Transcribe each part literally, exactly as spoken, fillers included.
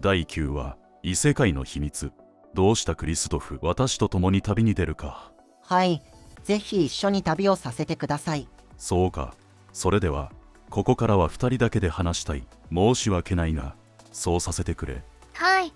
だいきゅうは異世界の秘密。どうしたクリストフ、私と共に旅に出るか。はい、ぜひ一緒に旅をさせてください。そうか、それではここからはふたりだけで話したい。申し訳ないが、そうさせてくれ。はい、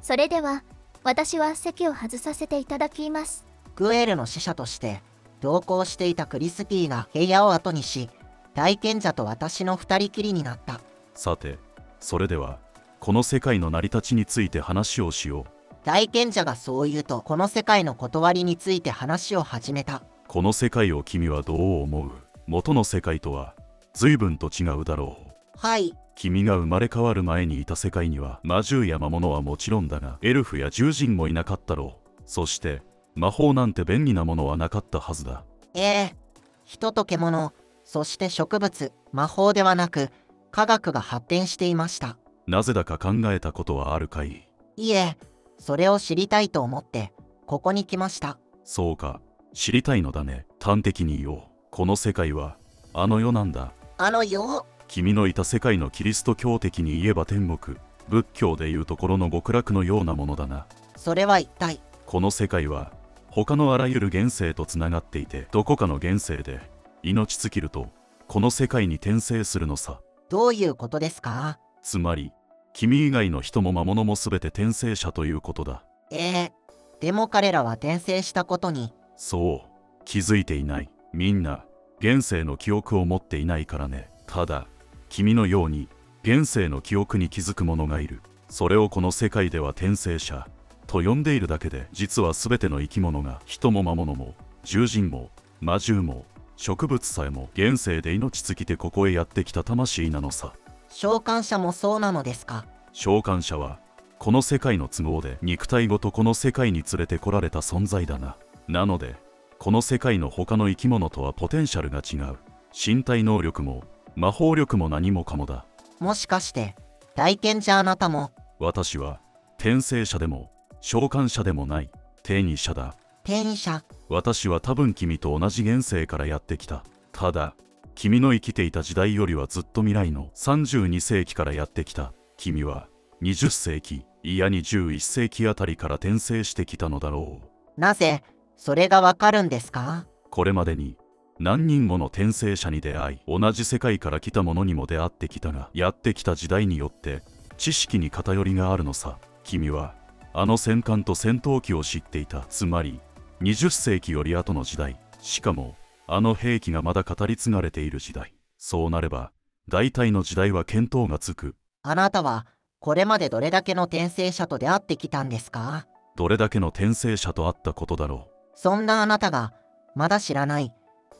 それでは私は席を外させていただきます。グエルの使者として同行していたクリスティが部屋を後にし、体験者と私のふたりきりになった。さて、それではこの世界の成り立ちについて話をしよう。体験者がそう言うと、この世界の断りについて話を始めた。この世界を君はどう思う？元の世界とは随分と違うだろう。はい、君が生まれ変わる前にいた世界には魔獣や魔物はもちろんだが、エルフや獣人もいなかったろう。そして魔法なんて便利なものはなかったはずだ。ええ、人と獣、そして植物、魔法ではなく科学が発展していました。なぜだか考えたことはあるかい？いえ、それを知りたいと思ってここに来ました。そうか、知りたいのだね。端的に言おう。この世界はあの世なんだ。あの世？君のいた世界のキリスト教的に言えば天国、仏教でいうところの極楽のようなものだな。それは一体？この世界は他のあらゆる現世とつながっていて、どこかの現世で命尽きるとこの世界に転生するのさ。どういうことですか？つまり君以外の人も魔物も全て転生者ということだ。ええー、でも彼らは転生したことに。そう、気づいていない。みんな現世の記憶を持っていないからね。ただ君のように現世の記憶に気づく者がいる。それをこの世界では転生者と呼んでいるだけで、実は全ての生き物が、人も魔物も獣人も魔獣も植物さえも現世で命尽きてここへやってきた魂なのさ。召喚者もそうなのですか？召喚者はこの世界の都合で肉体ごとこの世界に連れてこられた存在だな。なのでこの世界の他の生き物とはポテンシャルが違う。身体能力も魔法力も何もかもだ。もしかして体験者、あなたも？私は転生者でも召喚者でもない、転移者だ。転移者？私は多分君と同じ現世からやってきた。ただ君の生きていた時代よりはずっと未来のさんじゅうにせいきからやってきた。君はにじゅっせいき、いやにじゅういっせいきあたりから転生してきたのだろう。なぜそれがわかるんですか？これまでに何人もの転生者に出会い、同じ世界から来た者にも出会ってきたが、やってきた時代によって知識に偏りがあるのさ。君はあの戦艦と戦闘機を知っていた。つまりにじゅっせいきより後の時代、しかもあの兵器がまだ語り継がれている時代。そうなれば大体の時代は見当がつく。あなたはこれまでどれだけの転生者と出会ってきたんですか？どれだけの転生者と会ったことだろう。そんなあなたがまだ知らない、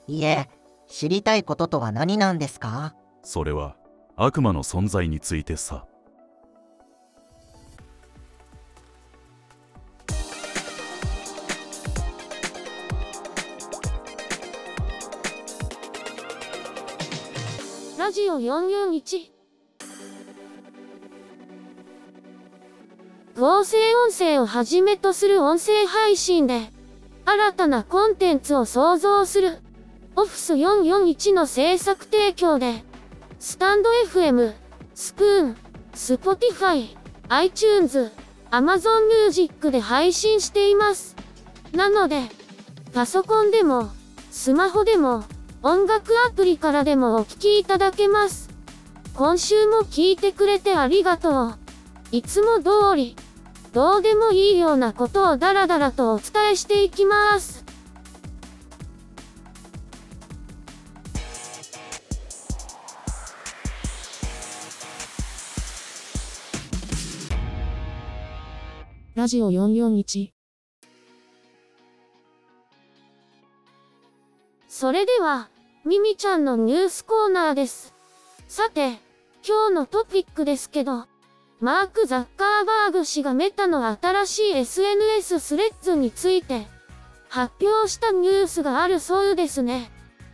いえ知りたいこととは何なんですか？それは悪魔の存在についてさ。ラジオよんよんいち、合成音声をはじめとする音声配信で新たなコンテンツを創造するOffice よんよんいちの制作提供で、スタンド エフエム、スプーン、Spotify、iTunes、Amazonmusic で配信しています。なので、パソコンでも、スマホでも、音楽アプリからでもお聴きいただけます。今週も聴いてくれてありがとう。いつも通り、どうでもいいようなことをダラダラとお伝えしていきます。ラジオよんよんいち。それではミミちゃんのニュースコーナーです。さて、今日のトピックですけど、マーク・ザッカーバーグ氏がメタの新しい エスエヌエス スレッズについて発表したニュースがあるそうですね。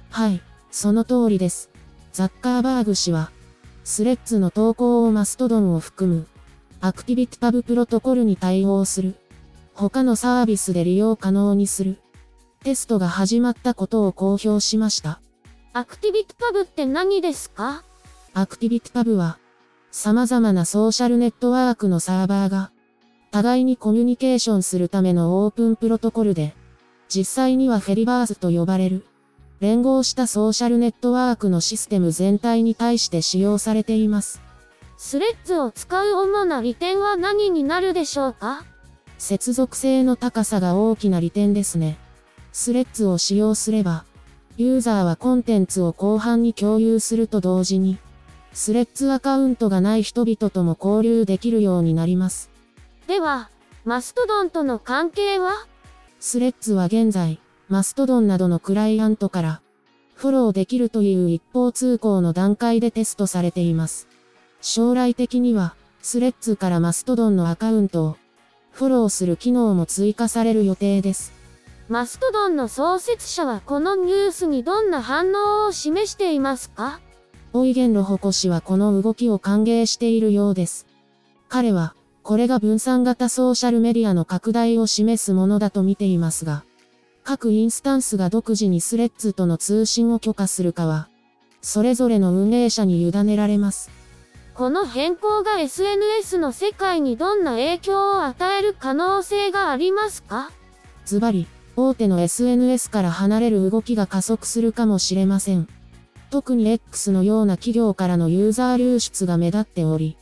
はい、その通りです。ザッカーバーグ氏はスレッズの投稿をマストドンを含むアクティビティタブプロトコルに対応する、他のサービスで利用可能にするテストが始まったことを公表しました。アクティビティタブって何ですか？アクティビティタブは様々なソーシャルネットワークのサーバーが、互いにコミュニケーションするためのオープンプロトコルで、実際にはフェリバースと呼ばれる、連合したソーシャルネットワークのシステム全体に対して使用されています。スレッズを使う主な利点は何になるでしょうか？接続性の高さが大きな利点ですね。スレッズを使用すれば、ユーザーはコンテンツを広範に共有すると同時に、スレッズアカウントがない人々とも交流できるようになります。では、マストドンとの関係は？スレッズは現在、マストドンなどのクライアントから、フォローできるという一方通行の段階でテストされています。将来的には、スレッズからマストドンのアカウントを、フォローする機能も追加される予定です。マストドンの創設者はこのニュースにどんな反応を示していますか？オイゲンロホコ氏はこの動きを歓迎しているようです。彼は、これが分散型ソーシャルメディアの拡大を示すものだと見ていますが、各インスタンスが独自にスレッズとの通信を許可するかは、それぞれの運営者に委ねられます。この変更が エスエヌエス の世界にどんな影響を与える可能性がありますか？ズバリ、大手の エスエヌエス から離れる動きが加速するかもしれません。特に X のような企業からのユーザー流出が目立っており、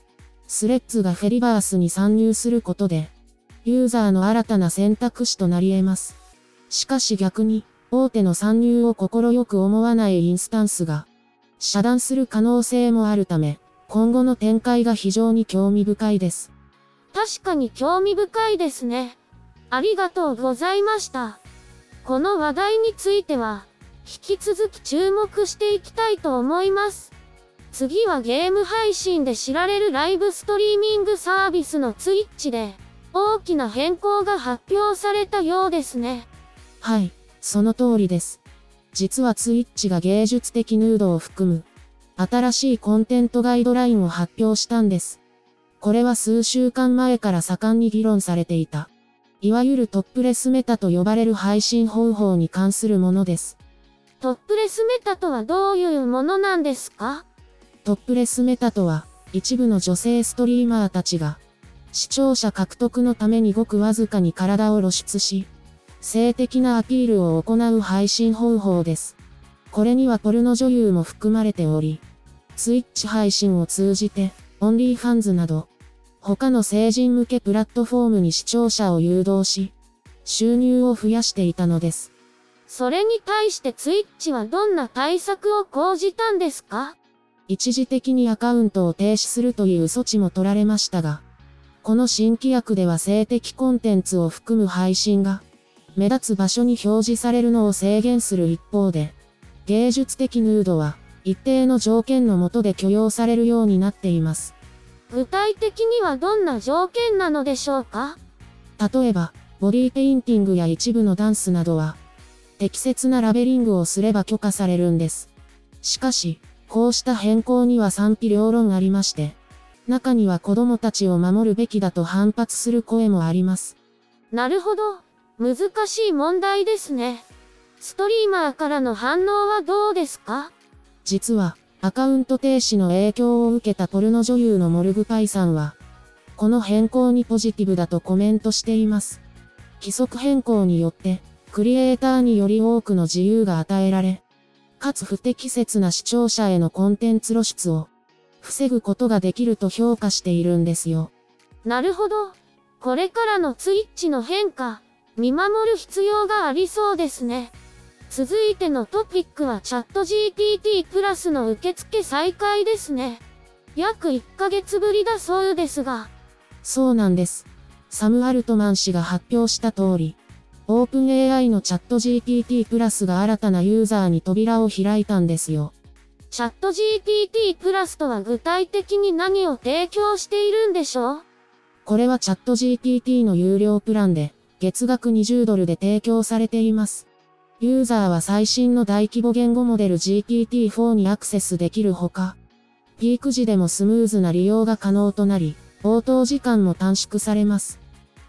スレッズがフェリバースに参入することで、ユーザーの新たな選択肢となり得ます。しかし逆に、大手の参入を快く思わないインスタンスが、遮断する可能性もあるため、今後の展開が非常に興味深いです。確かに興味深いですね。ありがとうございました。この話題については、引き続き注目していきたいと思います。次はゲーム配信で知られるライブストリーミングサービスのTwitchで、大きな変更が発表されたようですね。はい、その通りです。実はTwitchが芸術的ヌードを含む、新しいコンテンツガイドラインを発表したんです。これは数週間前から盛んに議論されていた。いわゆるトップレスメタと呼ばれる配信方法に関するものです。トップレスメタとはどういうものなんですか？トップレスメタとは、一部の女性ストリーマーたちが、視聴者獲得のためにごくわずかに体を露出し、性的なアピールを行う配信方法です。これにはポルノ女優も含まれており、Twitch配信を通じて、オンリーファンズなど、他の成人向けプラットフォームに視聴者を誘導し、収入を増やしていたのです。それに対してTwitchはどんな対策を講じたんですか？一時的にアカウントを停止するという措置も取られましたが、この新規約では性的コンテンツを含む配信が、目立つ場所に表示されるのを制限する一方で、芸術的ヌードは、一定の条件の下で許容されるようになっています。具体的にはどんな条件なのでしょうか？例えば、ボディペインティングや一部のダンスなどは、適切なラベリングをすれば許可されるんです。しかし、こうした変更には賛否両論ありまして、中には子供たちを守るべきだと反発する声もあります。なるほど、難しい問題ですね。ストリーマーからの反応はどうですか？実は、アカウント停止の影響を受けたポルノ女優のモルグパイさんは、この変更にポジティブだとコメントしています。規則変更によって、クリエイターにより多くの自由が与えられ、かつ不適切な視聴者へのコンテンツ露出を、防ぐことができると評価しているんですよ。なるほど。これからのTwitchの変化、見守る必要がありそうですね。続いてのトピックはチャット ジーピーティー プラスの受付再開ですね。約いっかげつぶりだそうですが。そうなんです。サム・アルトマン氏が発表した通り、OpenAI のチャット ジーピーティー プラスが新たなユーザーに扉を開いたんですよ。チャット ジーピーティー プラスとは具体的に何を提供しているんでしょう？これはチャット ジーピーティー の有料プランで、月額にじゅうドルで提供されています。ユーザーは最新の大規模言語モデル ジーピーティーフォー にアクセスできるほか、ピーク時でもスムーズな利用が可能となり、応答時間も短縮されます。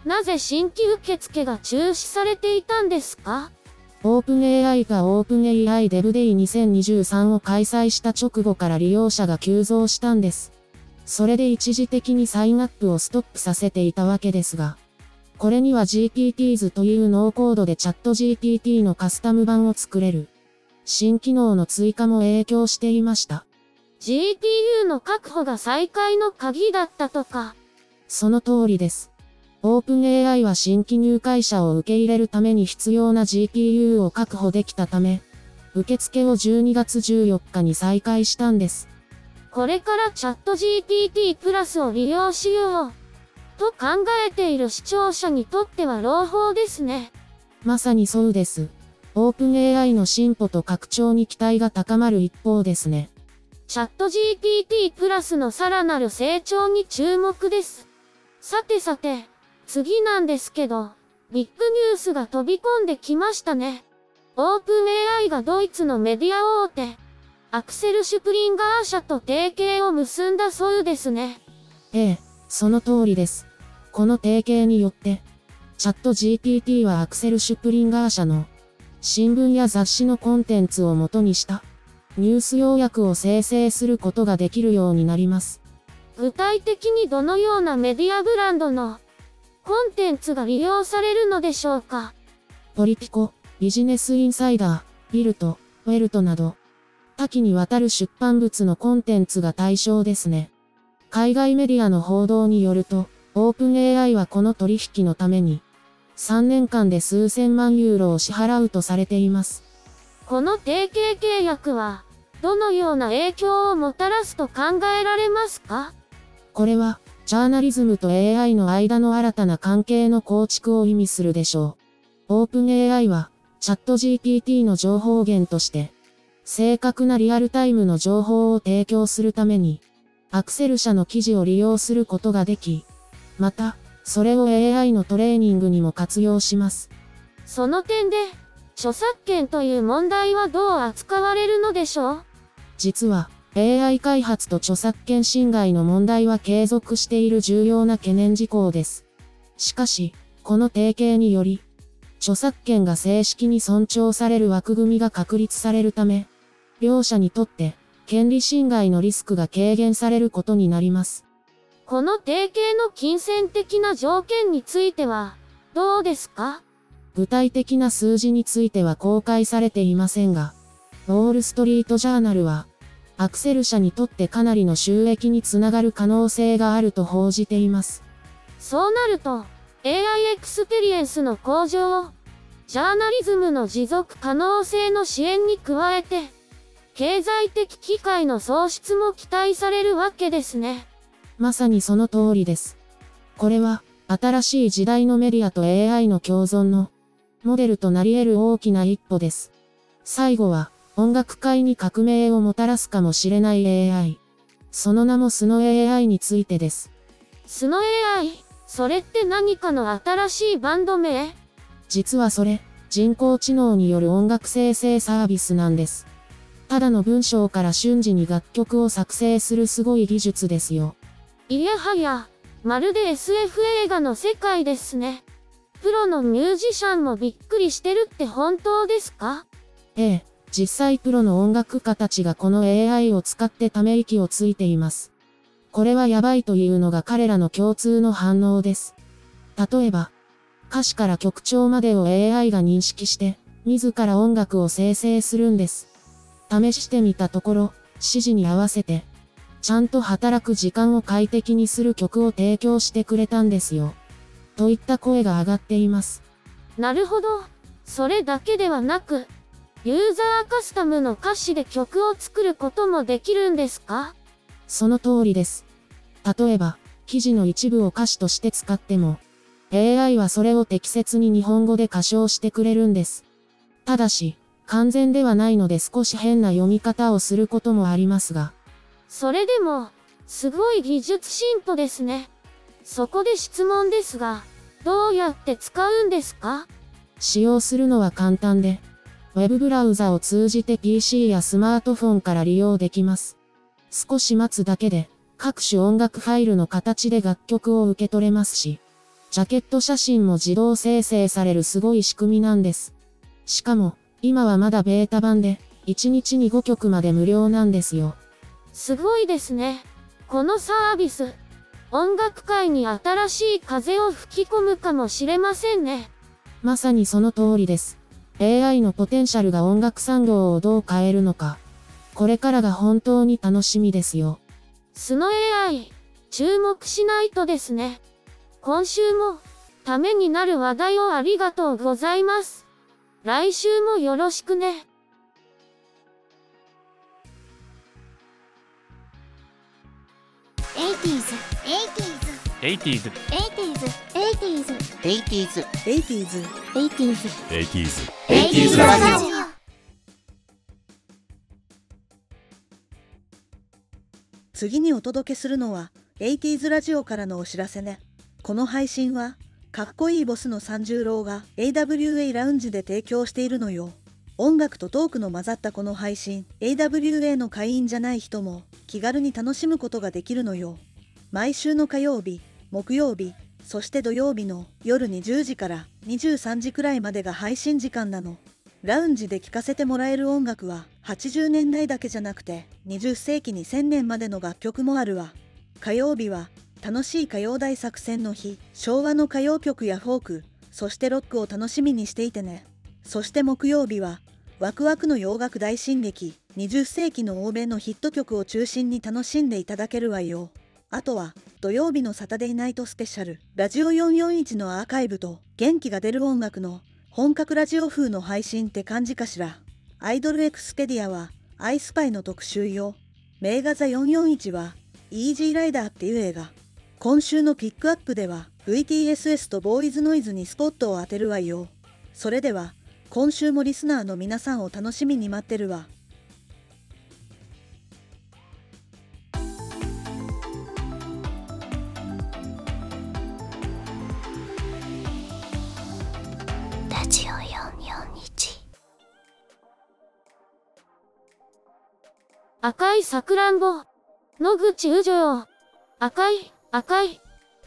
なぜ新規受付が中止されていたんですか？ OpenAI が OpenAI デブデイにせんにじゅうさんを開催した直後から利用者が急増したんです。それで一時的にサインアップをストップさせていたわけですが、これには ジーピーティーズ というノーコードでチャット ジーピーティー のカスタム版を作れる新機能の追加も影響していました。ジーピーユー の確保が再開の鍵だったとか。その通りです。OpenAI は新規入会者を受け入れるために必要な ジーピーユー を確保できたため、受付をじゅうにがつじゅうよっかに再開したんです。これからチャット ジーピーティー プラスを利用しようと考えている視聴者にとっては朗報ですね。まさにそうです。OpenAI の進歩と拡張に期待が高まる一方ですね。チャット ジーピーティー プラスのさらなる成長に注目です。さてさて、次なんですけど、ビッグニュースが飛び込んできましたね。OpenAI がドイツのメディア大手、アクセル・シュプリンガー社と提携を結んだそうですね。ええ、その通りです。この提携によって、チャット ジーピーティー はアクセル・シュプリンガー社の新聞や雑誌のコンテンツを元にしたニュース要約を生成することができるようになります。具体的にどのようなメディアブランドのコンテンツが利用されるのでしょうか。ポリティコ、ビジネスインサイダー、ビルト、ウェルトなど、多岐にわたる出版物のコンテンツが対象ですね。海外メディアの報道によると、OpenAI はこの取引のために、さんねんかんで数千万ユーロを支払うとされています。この提携契約は、どのような影響をもたらすと考えられますか？これは、ジャーナリズムと エーアイ の間の新たな関係の構築を意味するでしょう。OpenAI は、チャット ジーピーティー の情報源として、正確なリアルタイムの情報を提供するために、アクセル社の記事を利用することができ、また、それを エーアイ のトレーニングにも活用します。その点で、著作権という問題はどう扱われるのでしょう？実は、エーアイ 開発と著作権侵害の問題は継続している重要な懸念事項です。しかし、この提携により、著作権が正式に尊重される枠組みが確立されるため、両者にとって、権利侵害のリスクが軽減されることになります。この提携の金銭的な条件については、どうですか？具体的な数字については公開されていませんが、ウォールストリートジャーナルは、アクセル社にとってかなりの収益につながる可能性があると報じています。そうなると、エーアイ エクスペリエンスの向上を、ジャーナリズムの持続可能性の支援に加えて、経済的機会の創出も期待されるわけですね。まさにその通りです。これは、新しい時代のメディアと エーアイ の共存の、モデルとなり得る大きな一歩です。最後は、音楽界に革命をもたらすかもしれない エーアイ。その名も SnowAI についてです。SnowAI、それって何かの新しいバンド名？実はそれ、人工知能による音楽生成サービスなんです。ただの文章から瞬時に楽曲を作成するすごい技術ですよ。いやはや、まるで エスエフ 映画の世界ですね。プロのミュージシャンもびっくりしてるって本当ですか？ええ、実際プロの音楽家たちがこの エーアイ を使ってため息をついています。これはやばいというのが彼らの共通の反応です。例えば、歌詞から曲調までを エーアイ が認識して、自ら音楽を生成するんです。試してみたところ、指示に合わせて、ちゃんと働く時間を快適にする曲を提供してくれたんですよ。といった声が上がっています。なるほど。それだけではなく、ユーザーカスタムの歌詞で曲を作ることもできるんですか？その通りです。例えば、記事の一部を歌詞として使っても、エーアイ はそれを適切に日本語で歌唱してくれるんです。ただし、完全ではないので少し変な読み方をすることもありますが。それでも、すごい技術進歩ですね。そこで質問ですが、どうやって使うんですか？使用するのは簡単で、ウェブブラウザを通じて ピーシー やスマートフォンから利用できます。少し待つだけで、各種音楽ファイルの形で楽曲を受け取れますし、ジャケット写真も自動生成されるすごい仕組みなんです。しかも、今はまだベータ版で、いちにちにごきょくまで無料なんですよ。すごいですね。このサービス、音楽界に新しい風を吹き込むかもしれませんね。まさにその通りです。エーアイ のポテンシャルが音楽産業をどう変えるのか、これからが本当に楽しみですよ。SnowAI、注目しないとですね。今週も、ためになる話題をありがとうございます。来週もよろしくね。エイティーズ エイティーズ エイティーズ エイティーズ エイティーズ エイティーズ エイティーズ エイティーズ エイティーズ エイティーズ エイティーズ ラジオ。次にお届けするのは エイティーズ ラジオからのお知らせね。この配信はかっこいいボスの三十郎が エーダブリューエー ラウンジで提供しているのよ。音楽とトークの混ざったこの配信、 エーダブリューエー の会員じゃない人も気軽に楽しむことができるのよ。毎週の火曜日、木曜日、そして土曜日の夜にじゅうじからにじゅうさんじくらいまでが配信時間なの。ラウンジで聴かせてもらえる音楽ははちじゅうねんだいだけじゃなくてにじゅっせいきにせんねんまでの楽曲もあるわ。火曜日は楽しい歌謡大作戦の日、昭和の歌謡曲やフォーク、そしてロックを楽しみにしていてね。そして木曜日はワクワクの洋楽大進撃、にじゅっせいきの欧米のヒット曲を中心に楽しんでいただけるわよ。あとは土曜日のサタデーナイトスペシャル、ラジオよんよんいちのアーカイブと元気が出る音楽の本格ラジオ風の配信って感じかしら。アイドルエクスペディアはアイスパイの特集よ。名画座よんよんいちはイージーライダーっていう映画。今週のピックアップでは ブイティーエスエス とボーイズノイズにスポットを当てるわよ。それでは今週もリスナーの皆さんを楽しみに待ってるわ。ラジオよんよんいち。赤いさくらんぼ、野口雨情。赤い赤い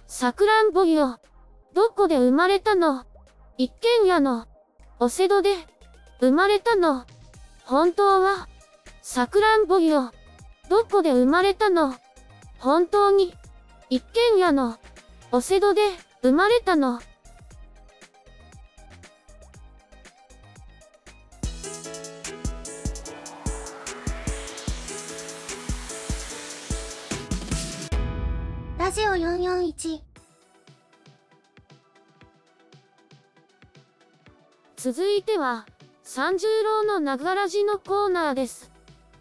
さくらんぼよ、どこで生まれたの？一軒家のお世話で生まれたの？本当はさくらんぼよ、どこで生まれたの？本当に一軒家のお世話で生まれたの？ラジオよんよんいち。続いては三十郎のながらじのコーナーです。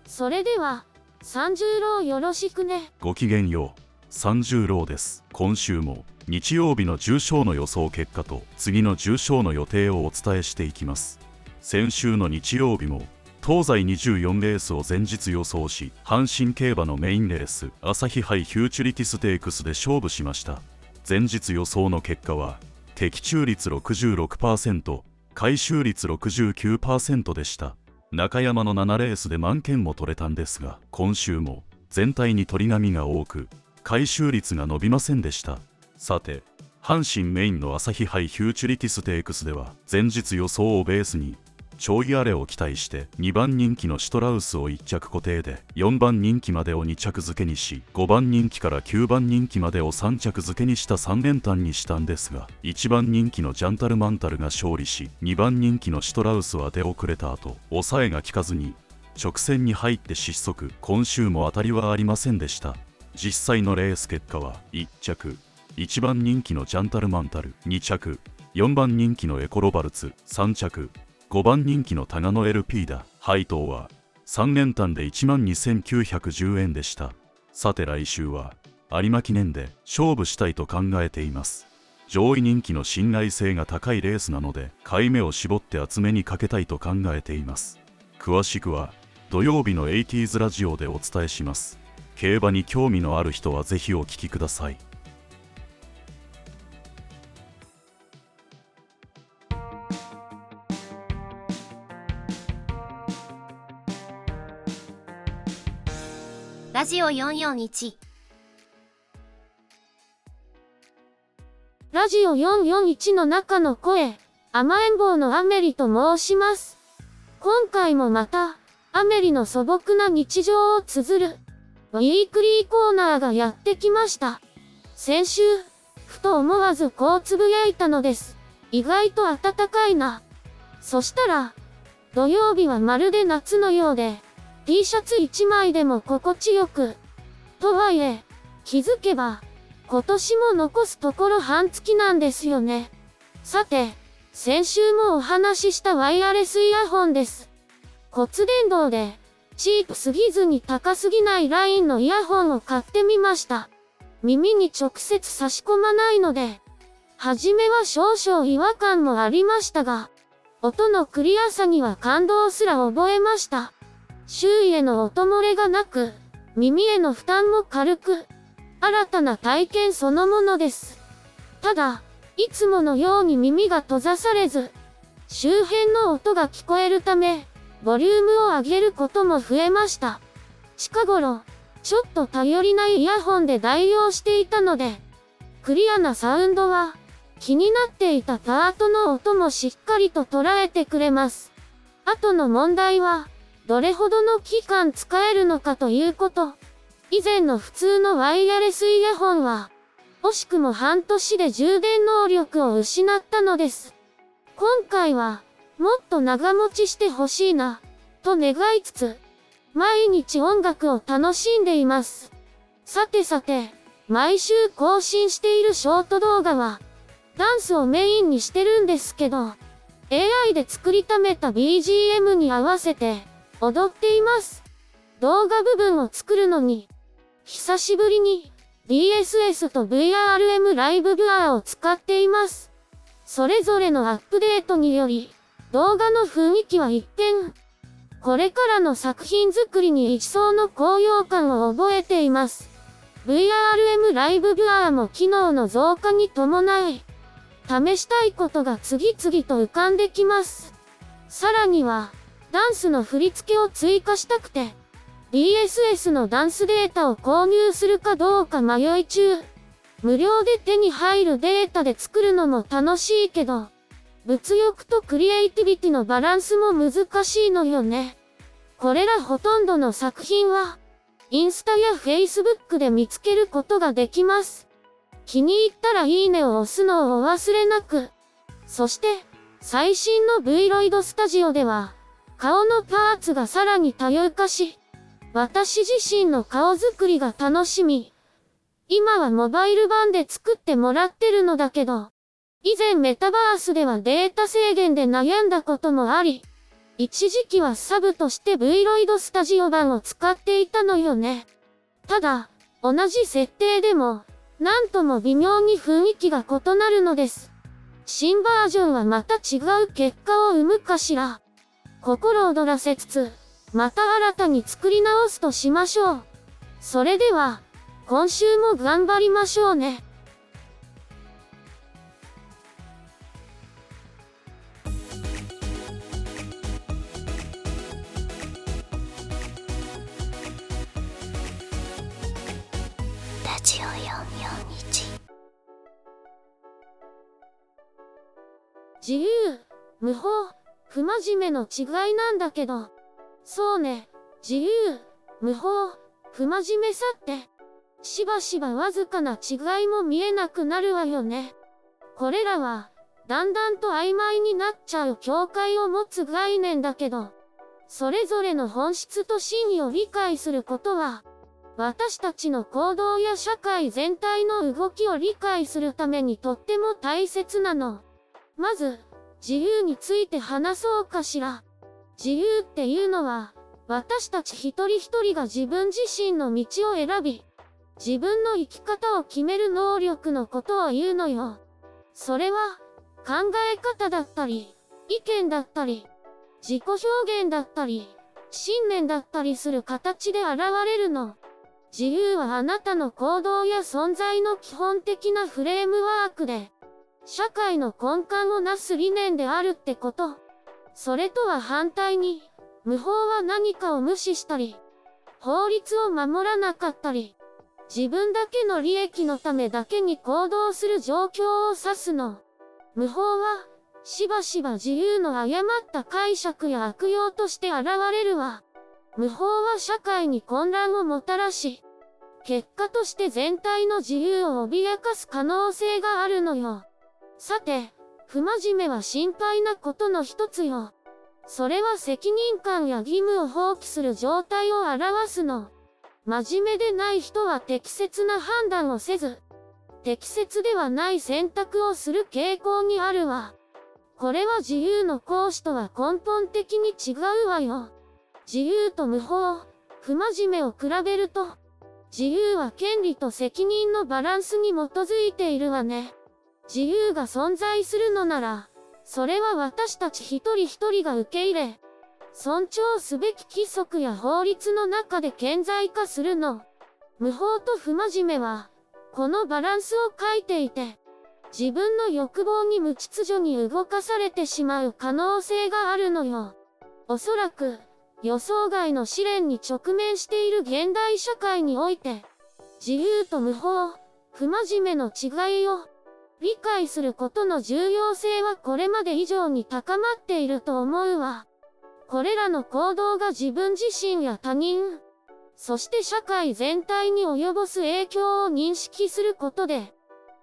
それでは三十郎よろしくね。ごきげんよう、三十郎です。今週も日曜日の重賞の予想結果と次の重賞の予定をお伝えしていきます。先週の日曜日も東西にじゅうよんレースを前日予想し、阪神競馬のメインレース朝日杯フューチュリティステークスで勝負しました。前日予想の結果は的中率 ろくじゅうろくパーセント、 回収率 ろくじゅうきゅうパーセント でした。中山のななレースで満券も取れたんですが、今週も全体に取り紙が多く回収率が伸びませんでした。さて、阪神メインの朝日杯フューチュリティステークスでは前日予想をベースに超ギアレを期待してにばんにんきのシトラウスをいっちゃく固定で、よんばんにんきまでをにちゃく付けにし、ごばんにんきからきゅうばんにんきまでをさんちゃく付けにしたさんれんたんにしたんですが、いちばんにんきのジャンタルマンタルが勝利し、にばんにんきのシトラウスは出遅れた後、抑えが効かずに直線に入って失速。今週も当たりはありませんでした。実際のレース結果は、いっちゃくいちばんにんきのジャンタルマンタル、にちゃくよんばんにんきのエコロバルツ、さんちゃくごばんにんきのタガノ エルピー だ。配当はさんれんたんで いちまんにせんきゅうひゃくじゅうえんでした。さて、来週は有馬記念で勝負したいと考えています。上位人気の信頼性が高いレースなので買い目を絞って厚めにかけたいと考えています。詳しくは土曜日の エイティーズ ラジオでお伝えします。競馬に興味のある人はぜひお聞きください。ラジオよんよんいち。ラジオよんよんいちの中の声、甘えん坊のアメリと申します。今回もまたアメリの素朴な日常を綴るウィークリーコーナーがやってきました。先週、ふと思わずこうつぶやいたのです。意外と暖かいな。そしたら、土曜日はまるで夏のようで、T シャツいちまいでも心地よく。とはいえ、気づけば、今年も残すところ半月なんですよね。さて、先週もお話ししたワイヤレスイヤホンです。骨伝導で、チープすぎずに高すぎないラインのイヤホンを買ってみました。耳に直接差し込まないので、はじめは少々違和感もありましたが、音のクリアさには感動すら覚えました。周囲への音漏れがなく、耳への負担も軽く、新たな体験そのものです。ただ、いつものように耳が閉ざされず、周辺の音が聞こえるため、ボリュームを上げることも増えました。近頃、ちょっと頼りないイヤホンで代用していたので、クリアなサウンドは、気になっていたパートの音もしっかりと捉えてくれます。あとの問題は、どれほどの期間使えるのかということ。以前の普通のワイヤレスイヤホンは、惜しくも半年で充電能力を失ったのです。今回は、もっと長持ちしてほしいな、と願いつつ、毎日音楽を楽しんでいます。さてさて、毎週更新しているショート動画は、ダンスをメインにしてるんですけど、エーアイ で作りためた ビージーエム に合わせて、踊っています。動画部分を作るのに、久しぶりに、ディーエスエス と ブイアールエム ライブビュアーを使っています。それぞれのアップデートにより、動画の雰囲気は一変。これからの作品作りに一層の高揚感を覚えています。ブイアールエム ライブビュアーも機能の増加に伴い、試したいことが次々と浮かんできます。さらには、ダンスの振り付けを追加したくて、ディーエスエス のダンスデータを購入するかどうか迷い中。無料で手に入るデータで作るのも楽しいけど、物欲とクリエイティビティのバランスも難しいのよね。これらほとんどの作品は、インスタや フェイスブック で見つけることができます。気に入ったらいいねを押すのをお忘れなく。そして、最新の ブイロイド スタジオでは、顔のパーツがさらに多様化し、私自身の顔作りが楽しみ。今はモバイル版で作ってもらってるのだけど、以前メタバースではデータ制限で悩んだこともあり、一時期はサブとして ブイロイド スタジオ版を使っていたのよね。ただ、同じ設定でも、なんとも微妙に雰囲気が異なるのです。新バージョンはまた違う結果を生むかしら。心躍らせつつ、また新たに作り直すとしましょう。それでは、今週も頑張りましょうね。自由、無法、不真面目の違いなんだけど。そうね、自由、無法、不真面目さって、しばしばわずかな違いも見えなくなるわよね。これらは、だんだんと曖昧になっちゃう境界を持つ概念だけど、それぞれの本質と真意を理解することは、私たちの行動や社会全体の動きを理解するためにとっても大切なの。まず、自由について話そうかしら。自由っていうのは、私たち一人一人が自分自身の道を選び、自分の生き方を決める能力のことを言うのよ。それは、考え方だったり、意見だったり、自己表現だったり、信念だったりする形で現れるの。自由はあなたの行動や存在の基本的なフレームワークで、社会の根幹をなす理念であるってこと。それとは反対に、無法は何かを無視したり、法律を守らなかったり、自分だけの利益のためだけに行動する状況を指すの。無法は、しばしば自由の誤った解釈や悪用として現れるわ。無法は社会に混乱をもたらし、結果として全体の自由を脅かす可能性があるのよ。さて、不真面目は心配なことの一つよ。それは責任感や義務を放棄する状態を表すの。真面目でない人は適切な判断をせず、適切ではない選択をする傾向にあるわ。これは自由の行使とは根本的に違うわよ。自由と無法、不真面目を比べると、自由は権利と責任のバランスに基づいているわね。自由が存在するのなら、それは私たち一人一人が受け入れ、尊重すべき規則や法律の中で顕在化するの。無法と不真面目は、このバランスを欠いていて、自分の欲望に無秩序に動かされてしまう可能性があるのよ。おそらく、予想外の試練に直面している現代社会において、自由と無法、不真面目の違いを、理解することの重要性はこれまで以上に高まっていると思うわ。これらの行動が自分自身や他人、そして社会全体に及ぼす影響を認識することで、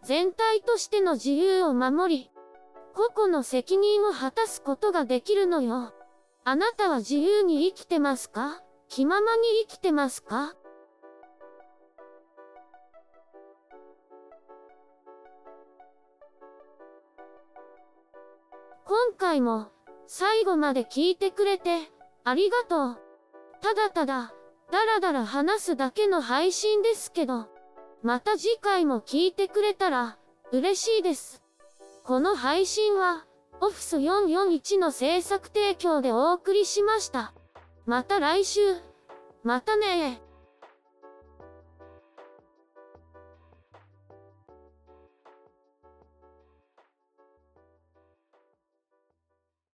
全体としての自由を守り、個々の責任を果たすことができるのよ。あなたは自由に生きてますか？気ままに生きてますか？今回も最後まで聞いてくれてありがとう。ただただだらだら話すだけの配信ですけど、また次回も聞いてくれたら嬉しいです。この配信は Office よんひゃくよんじゅういちの制作提供でお送りしました。また来週。またねー。